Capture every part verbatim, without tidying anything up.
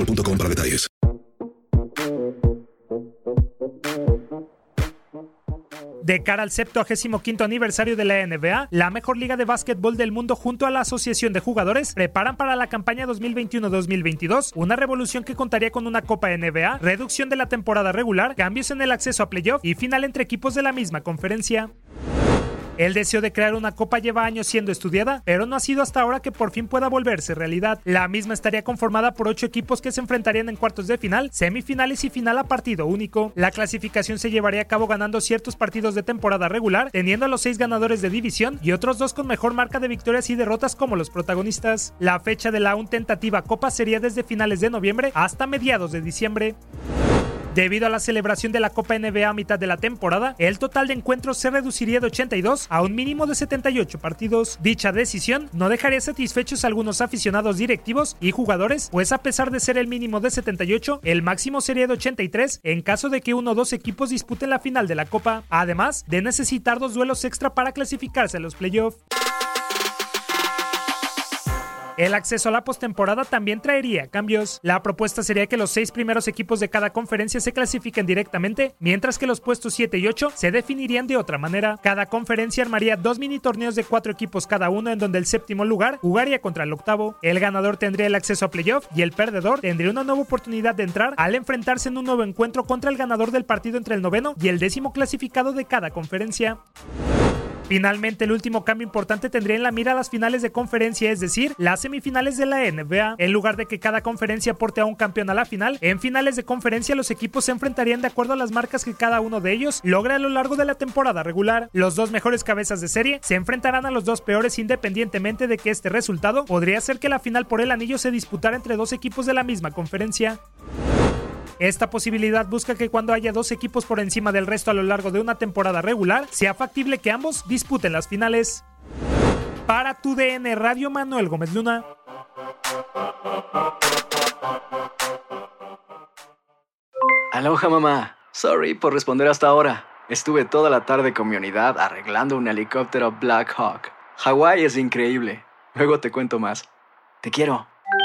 punto com para detalles. De cara al septuagésimo quinto aniversario de la N B A, la mejor liga de básquetbol del mundo junto a la Asociación de Jugadores preparan para la campaña dos mil veintiuno dos mil veintidós una revolución que contaría con una Copa N B A, reducción de la temporada regular, cambios en el acceso a playoff y final entre equipos de la misma conferencia. El deseo de crear una copa lleva años siendo estudiada, pero no ha sido hasta ahora que por fin pueda volverse realidad. La misma estaría conformada por ocho equipos que se enfrentarían en cuartos de final, semifinales y final a partido único. La clasificación se llevaría a cabo ganando ciertos partidos de temporada regular, teniendo a los seis ganadores de división y otros dos con mejor marca de victorias y derrotas como los protagonistas. La fecha de la aún tentativa copa sería desde finales de noviembre hasta mediados de diciembre. Debido a la celebración de la Copa N B A a mitad de la temporada, el total de encuentros se reduciría de ochenta y dos a un mínimo de setenta y ocho partidos. Dicha decisión no dejaría satisfechos a algunos aficionados, directivos y jugadores, pues a pesar de ser el mínimo de setenta y ocho, el máximo sería de ochenta y tres en caso de que uno o dos equipos disputen la final de la Copa, además de necesitar dos duelos extra para clasificarse a los playoffs. El acceso a la postemporada también traería cambios. La propuesta sería que los seis primeros equipos de cada conferencia se clasifiquen directamente, mientras que los puestos siete y ocho se definirían de otra manera. Cada conferencia armaría dos mini torneos de cuatro equipos cada uno, en donde el séptimo lugar jugaría contra el octavo. El ganador tendría el acceso a playoff y el perdedor tendría una nueva oportunidad de entrar al enfrentarse en un nuevo encuentro contra el ganador del partido entre el noveno y el décimo clasificado de cada conferencia. Finalmente, el último cambio importante tendría en la mira las finales de conferencia, es decir, las semifinales de la N B A. En lugar de que cada conferencia aporte a un campeón a la final, en finales de conferencia los equipos se enfrentarían de acuerdo a las marcas que cada uno de ellos logre a lo largo de la temporada regular. Los dos mejores cabezas de serie se enfrentarán a los dos peores, independientemente de que este resultado podría hacer que la final por el anillo se disputara entre dos equipos de la misma conferencia. Esta posibilidad busca que cuando haya dos equipos por encima del resto a lo largo de una temporada regular, sea factible que ambos disputen las finales. Para tu D N Radio, Manuel Gómez Luna. Aloha, mamá. Sorry por responder hasta ahora. Estuve toda la tarde con mi unidad arreglando un helicóptero Black Hawk. Hawái es increíble. Luego te cuento más. Te quiero.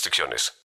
restricciones.